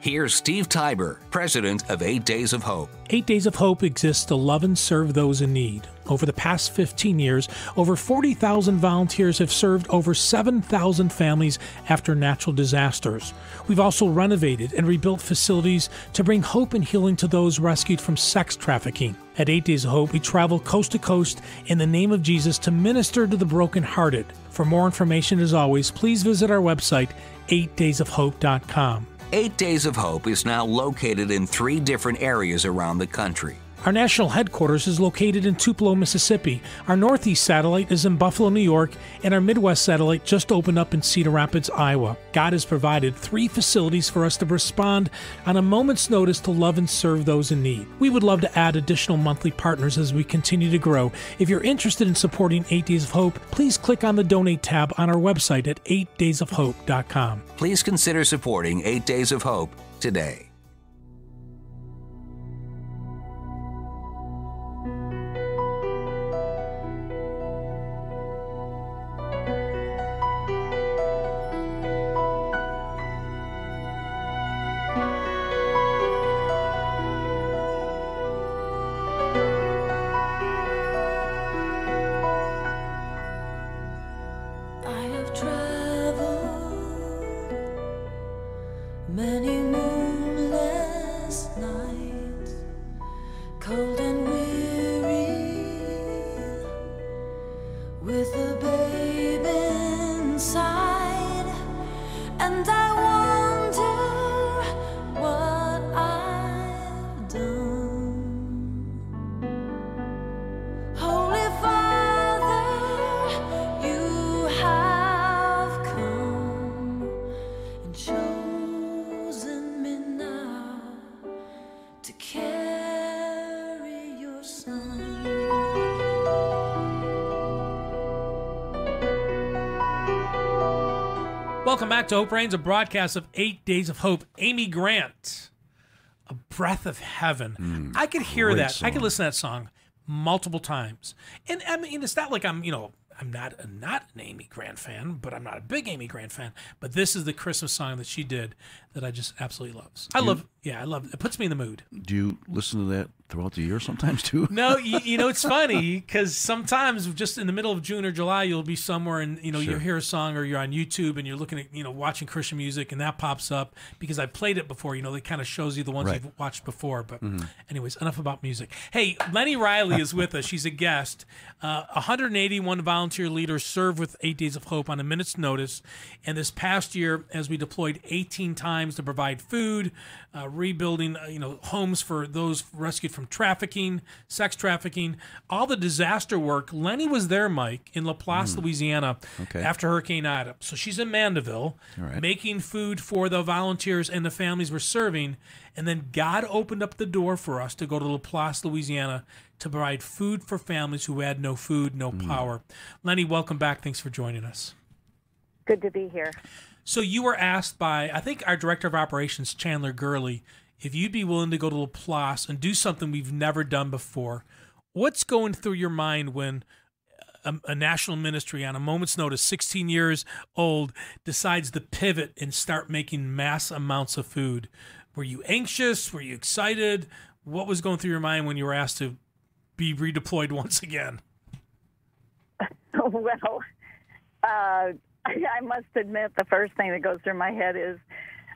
Here's Steve Tiber, president of Eight Days of Hope. Eight Days of Hope exists to love and serve those in need. Over the past fifteen years, over forty thousand volunteers have served over seven thousand families after natural disasters. We've also renovated and rebuilt facilities to bring hope and healing to those rescued from sex trafficking. At Eight Days of Hope, we travel coast to coast in the name of Jesus to minister to the brokenhearted. For more information, as always, please visit our website, eight days of hope dot com. Eight Days of Hope is now located in three different areas around the country. Our national headquarters is located in Tupelo, Mississippi. Our Northeast satellite is in Buffalo, New York, and our Midwest satellite just opened up in Cedar Rapids, Iowa. God has provided three facilities for us to respond on a moment's notice to love and serve those in need. We would love to add additional monthly partners as we continue to grow. If you're interested in supporting Eight Days of Hope, please click on the Donate tab on our website at eight days of hope dot com. Please consider supporting Eight Days of Hope today. Welcome back to Hope Reigns, a broadcast of Eight Days of Hope. Amy Grant, A Breath of Heaven. Mm, I could hear that. Song. I could listen to that song multiple times. And I mean, it's not like I'm, you know, I'm not a, not an Amy Grant fan, but I'm not a big Amy Grant fan. But this is the Christmas song that she did that I just absolutely loves. I you, love, yeah, I love it. It puts me in the mood. Do you listen to that throughout the year sometimes too? No, you, you know it's funny because sometimes just in the middle of June or July you'll be somewhere and you know sure. you hear a song or you're on YouTube and you're looking at you know watching Christian music and that pops up because I played it before. You know, it kind of shows you the ones right. you've watched before. But mm-hmm. anyways, enough about music. Hey, Lennie Riley is with us. She's a guest. Uh, one hundred eighty-one volunteers. Volunteer leaders serve with Eight Days of Hope on a minute's notice. And this past year, as we deployed eighteen times to provide food, uh, rebuilding uh, you know homes for those rescued from trafficking, sex trafficking, all the disaster work, Lennie was there, Mike, in Laplace, mm. Louisiana, okay. after Hurricane Ida. So she's in Mandeville, right. making food for the volunteers and the families we're serving. And then God opened up the door for us to go to Laplace, Louisiana, to provide food for families who had no food, no mm. power. Lennie, welcome back. Thanks for joining us. Good to be here. So you were asked by, I think, our Director of Operations, Chandler Gurley, if you'd be willing to go to Laplace and do something we've never done before. What's going through your mind when a, a national ministry on a moment's notice, sixteen years old, decides to pivot and start making mass amounts of food? Were you anxious? Were you excited? What was going through your mind when you were asked to be redeployed once again? Well, uh, I, I must admit the first thing that goes through my head is,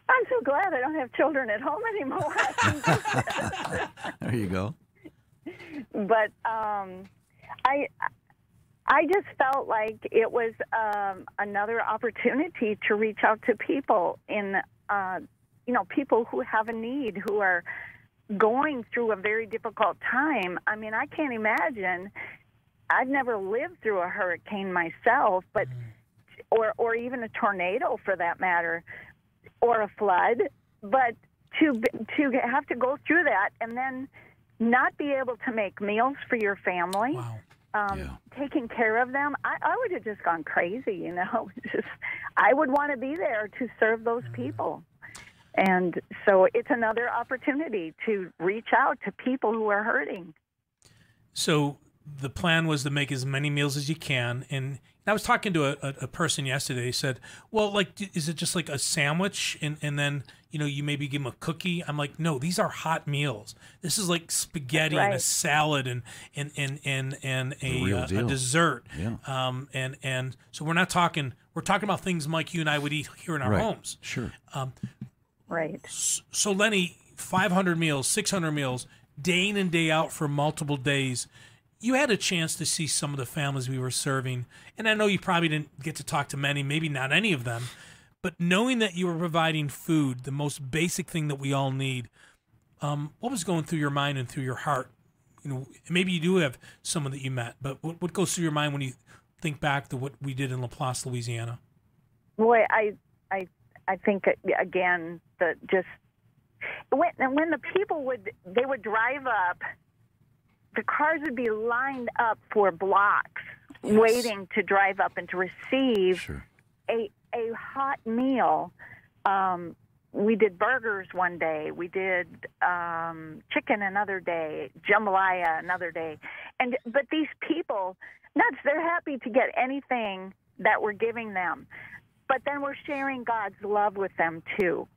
I'm so glad I don't have children at home anymore. There you go. But um, I, I just felt like it was um, another opportunity to reach out to people in uh you know, people who have a need, who are going through a very difficult time. I mean, I can't imagine. I've never lived through a hurricane myself, but mm-hmm. or or even a tornado for that matter, or a flood. But to to have to go through that and then not be able to make meals for your family, wow. um, yeah. taking care of them, I, I would have just gone crazy. You know, just I would want to be there to serve those mm-hmm. people. And so it's another opportunity to reach out to people who are hurting. So the plan was to make as many meals as you can. And I was talking to a, a person yesterday. He said, well, like, is it just like a sandwich? And, and then, you know, you maybe give them a cookie. I'm like, no, these are hot meals. This is like spaghetti right. and a salad and and, and, and, and a, uh, a dessert. Yeah. Um, and, and so we're not talking, we're talking about things, Mike, you and I would eat here in our right. homes. Sure. Um, Right. So, Lennie, five hundred meals, six hundred meals, day in and day out for multiple days. You had a chance to see some of the families we were serving. And I know you probably didn't get to talk to many, maybe not any of them. But knowing that you were providing food, the most basic thing that we all need, um, what was going through your mind and through your heart? You know, maybe you do have someone that you met, but what, what goes through your mind when you think back to what we did in Laplace, Louisiana? Boy, I, I, I think, again, the just when, when the people would, they would drive up, the cars would be lined up for blocks yes. waiting to drive up and to receive sure. a a hot meal. Um, we did burgers one day. We did um, chicken another day, jambalaya another day. and But these people, nuts, they're happy to get anything that we're giving them. But then we're sharing God's love with them, too.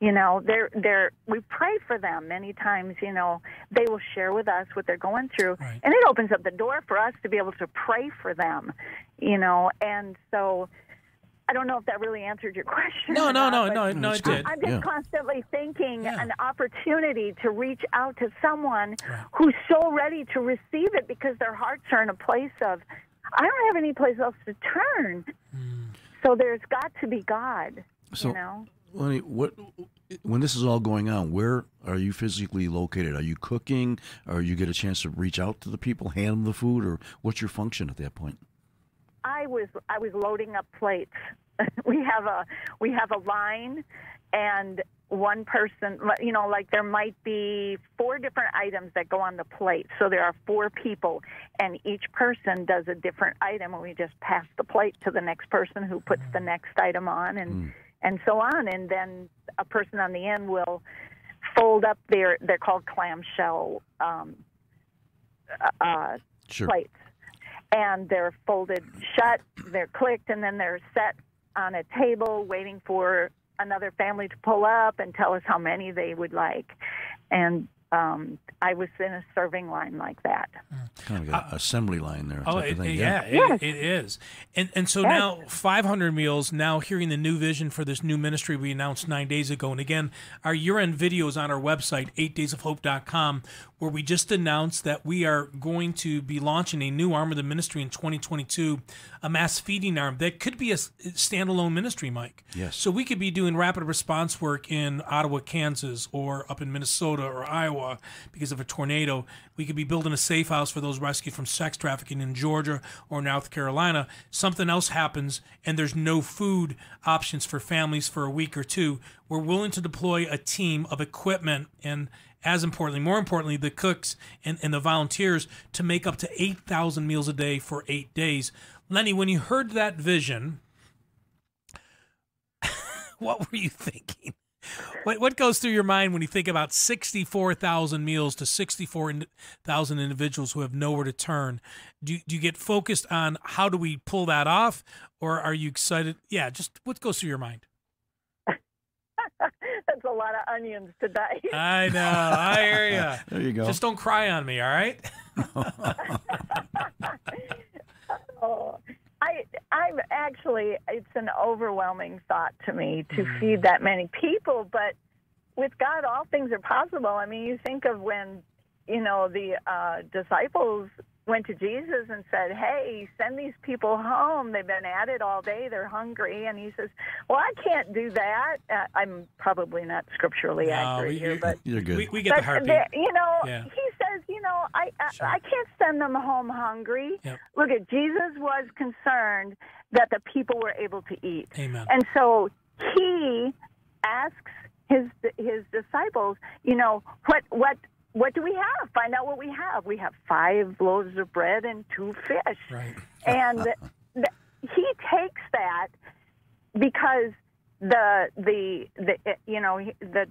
You know, they're, they're, we pray for them many times, you know. They will share with us what they're going through. Right. And it opens up the door for us to be able to pray for them, you know. And so I don't know if that really answered your question. No, no, not, no, no, no, it did. I'm just yeah. constantly thinking yeah. an opportunity to reach out to someone right. who's so ready to receive it because their hearts are in a place of, I don't have any place else to turn. Mm. So there's got to be God, so, you know. Lennie, what when this is all going on, where are you physically located? Are you cooking? Or you get a chance to reach out to the people, hand them the food, or what's your function at that point? I was I was loading up plates. we have a we have a line, and one person, you know, like there might be four different items that go on the plate. So there are four people, and each person does a different item, and we just pass the plate to the next person who puts the next item on, and mm. and so on. And then a person on the end will fold up their, they're called clamshell um, uh, sure. plates. and they're folded shut, they're clicked, and then they're set on a table waiting for another family to pull up and tell us how many they would like. And um, I was in a serving line like that. Kind of like an uh, assembly line there. Oh, it, thing, yeah, yeah. Yes. It, it is. And and so yes. Now five hundred meals, now hearing the new vision for this new ministry we announced nine days ago. And again, our year-end video is on our website, eight days of hope dot com, where we just announced that we are going to be launching a new arm of the ministry in twenty twenty-two, a mass feeding arm that could be a standalone ministry, Mike. Yes. So we could be doing rapid response work in Ottawa, Kansas, or up in Minnesota or Iowa because of a tornado. We could be building a safe house for those rescued from sex trafficking in Georgia or North Carolina. Something else happens, and there's no food options for families for a week or two. We're willing to deploy a team of equipment and, as importantly, more importantly, the cooks and, and the volunteers to make up to eight thousand meals a day for eight days. Lennie, when you heard that vision, what were you thinking? What, what goes through your mind when you think about sixty-four thousand meals to sixty-four thousand individuals who have nowhere to turn? Do, do you get focused on how do we pull that off, or are you excited? Yeah, just what goes through your mind? That's a lot of onions today. I know. I hear you. There you go. Just don't cry on me, all right? oh, I, I'm actually, it's an overwhelming thought to me to mm. feed that many people, but with God, all things are possible. I mean, you think of when, you know, the uh, disciples went to Jesus and said, hey, send these people home. They've been at it all day. They're hungry. And he says, well, I can't do that. Uh, I'm probably not scripturally no, accurate we, here, but you're good. We, we get the heartbeat. You know, yeah. He says, you know, I I, sure. I can't send them home hungry. Yep. Look, at Jesus was concerned that the people were able to eat. Amen. And so he asks his his disciples, you know, what what What do we have? Find out what we have. We have five loaves of bread and two fish. Right. And th- th- he takes that because the, the, the you know, the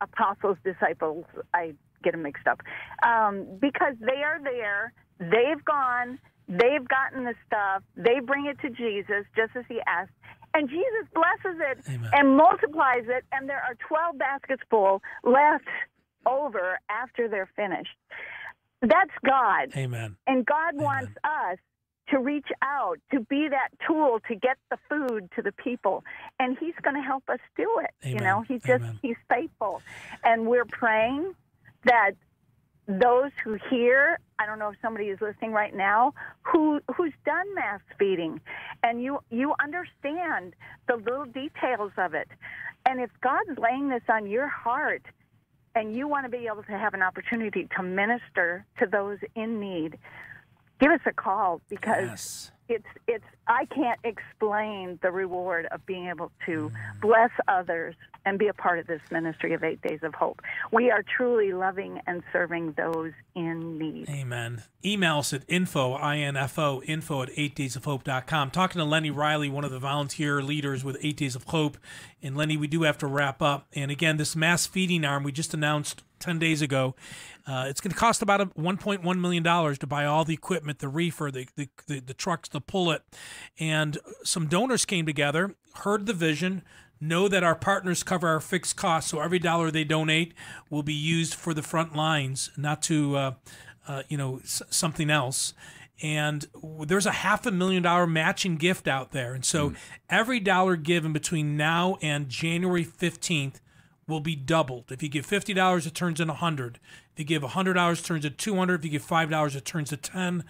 apostles, disciples, I get them mixed up, um, because they are there, they've gone, they've gotten the stuff, they bring it to Jesus just as he asked. And Jesus blesses it Amen. And multiplies it, and there are twelve baskets full left over after they're finished. That's God. Amen. And God Amen. Wants us to reach out, to be that tool to get the food to the people. And he's going to help us do it. Amen. You know, he just, Amen. He's faithful. And we're praying that those who hear, I don't know if somebody is listening right now, who who's done mass feeding, and you, you understand the little details of it. And if God's laying this on your heart, and you want to be able to have an opportunity to minister to those in need, give us a call, because yes. it's it's I can't explain the reward of being able to mm. bless others and be a part of this ministry of Eight Days of Hope. We are truly loving and serving those in need. Amen. Email us at info, I N F O, info at eight days of hope dot com. Talking to Lennie Riley, one of the volunteer leaders with Eight Days of Hope. And Lennie, we do have to wrap up. And again, this mass feeding arm we just announced ten days ago, uh, it's going to cost about one point one million dollars to buy all the equipment, the reefer, the, the, the, the trucks, the pullet. And some donors came together, heard the vision, know that our partners cover our fixed costs, so every dollar they donate will be used for the front lines, not to, uh, uh, you know, s- something else. And there's a half a million dollar matching gift out there. And so mm. every dollar given between now and January fifteenth will be doubled. If you give fifty dollars, it turns into one hundred dollars. If you give one hundred dollars, it turns into two hundred dollars. If you give five dollars, it turns to ten dollars.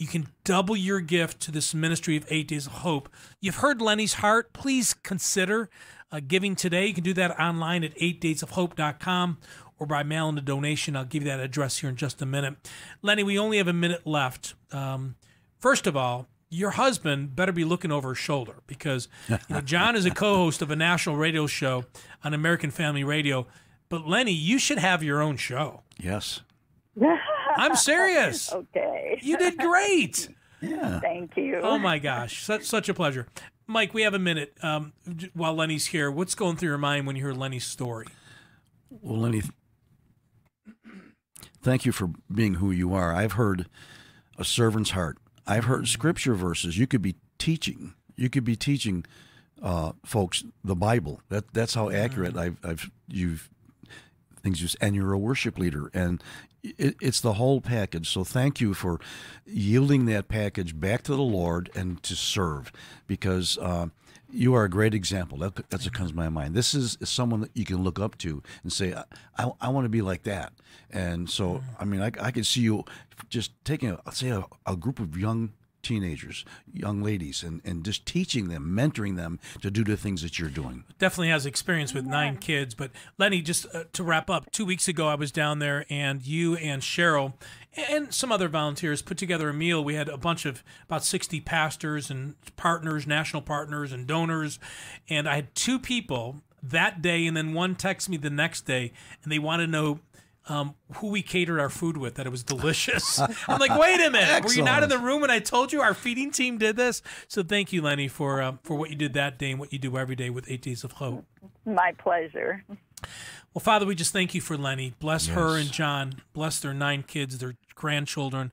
You can double your gift to this ministry of Eight Days of Hope. You've heard Lenny's heart. Please consider uh, giving today. You can do that online at eight days of hope dot com or by mailing a donation. I'll give you that address here in just a minute. Lennie, we only have a minute left. Um, first of all, your husband better be looking over his shoulder, because you know, John is a co-host of a national radio show on American Family Radio. But Lennie, you should have your own show. Yes. I'm serious. Okay. You did great. Yeah. Thank you. Oh, my gosh. Such, such a pleasure. Mike, we have a minute um, while Lenny's here. What's going through your mind when you hear Lenny's story? Well, Lennie, thank you for being who you are. I've heard a servant's heart. I've heard scripture verses. You could be teaching. You could be teaching uh, folks the Bible. That that's how accurate I've I've you've things just. And you're a worship leader, and it, it's the whole package. So thank you for yielding that package back to the Lord and to serve, because uh, you are a great example. That that's what comes to my mind. This is someone that you can look up to and say, I I, I want to be like that. And so I mean, I I could see you just taking a, say a, a group of young. teenagers, young ladies, and, and just teaching them, mentoring them to do the things that you're doing. Definitely has experience with nine kids. But Lennie, just uh, to wrap up, two weeks ago I was down there, and you and Cheryl and some other volunteers put together a meal. We had a bunch of about sixty pastors and partners, national partners and donors, and I had two people that day, and then one text me the next day, and they want to know Um, who we catered our food with, that it was delicious. I'm like, wait a minute. Were you not in the room when I told you our feeding team did this? So thank you, Lennie, for uh, for what you did that day and what you do every day with Eight Days of Hope. My pleasure. Well, Father, we just thank you for Lennie. Bless yes. her and John. Bless their nine kids, their grandchildren.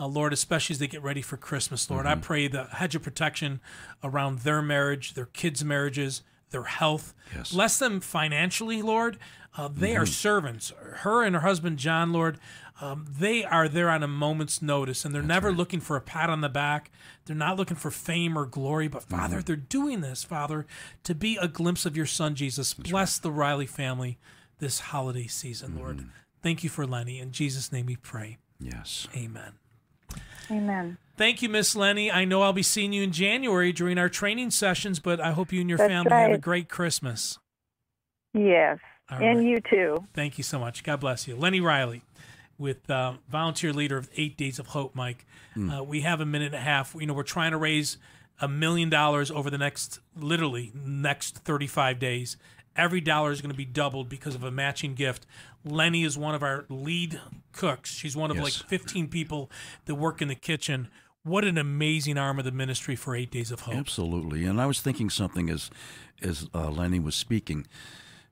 Uh, Lord, especially as they get ready for Christmas, Lord, mm-hmm. I pray the hedge of protection around their marriage, their kids' marriages, their health. Yes. Bless them financially, Lord. Uh, they mm-hmm. are servants. Her and her husband, John, Lord, um, they are there on a moment's notice, and they're That's never right. looking for a pat on the back. They're not looking for fame or glory, but, Father, mm-hmm. they're doing this, Father, to be a glimpse of your son, Jesus. That's Bless right. the Riley family this holiday season, mm-hmm. Lord. Thank you for Lennie. In Jesus' name we pray. Yes. Amen. Amen. Thank you, Miss Lennie. I know I'll be seeing you in January during our training sessions, but I hope you and your That's family right. have a great Christmas. Yes. All and right. you too. Thank you so much. God bless you. Lennie Riley, with uh, volunteer leader of Eight Days of Hope, Mike. Mm. Uh, we have a minute and a half. You know, we're trying to raise a million dollars over the next, literally, next thirty-five days. Every dollar is going to be doubled because of a matching gift. Lennie is one of our lead cooks. She's one of yes. like fifteen people that work in the kitchen. What an amazing arm of the ministry for Eight Days of Hope. Absolutely. And I was thinking something as, as uh, Lennie was speaking.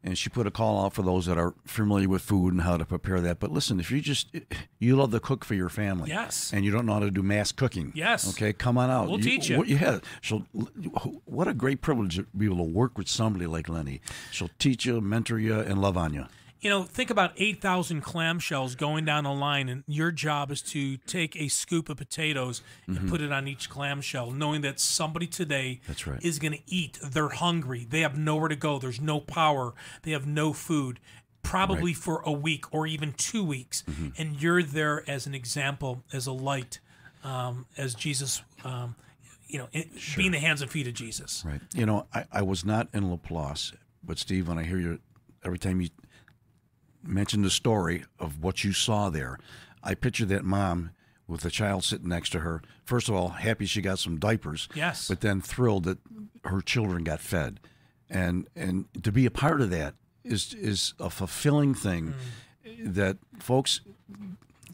And she put a call out for those that are familiar with food and how to prepare that. But listen, if you just, you love to cook for your family. Yes. And you don't know how to do mass cooking. Yes. Okay, come on out. We'll you, teach you. What, yeah. She'll, what a great privilege to be able to work with somebody like Lennie. She'll teach you, mentor you, and love on you. You know, think about eight thousand clamshells going down a line, and your job is to take a scoop of potatoes and mm-hmm. put it on each clamshell, knowing that somebody today That's right. is going to eat. They're hungry. They have nowhere to go. There's no power. They have no food, probably right. for a week or even two weeks. Mm-hmm. And you're there as an example, as a light, um, as Jesus, um, you know, it, sure. being the hands and feet of Jesus. Right. You know, I, I was not in Laplace, but Steve, when I hear you, every time you mentioned the story of what you saw there, I picture that mom with the child sitting next to her. First of all, happy she got some diapers. Yes. But then thrilled that her children got fed. And and to be a part of that is is a fulfilling thing mm. that folks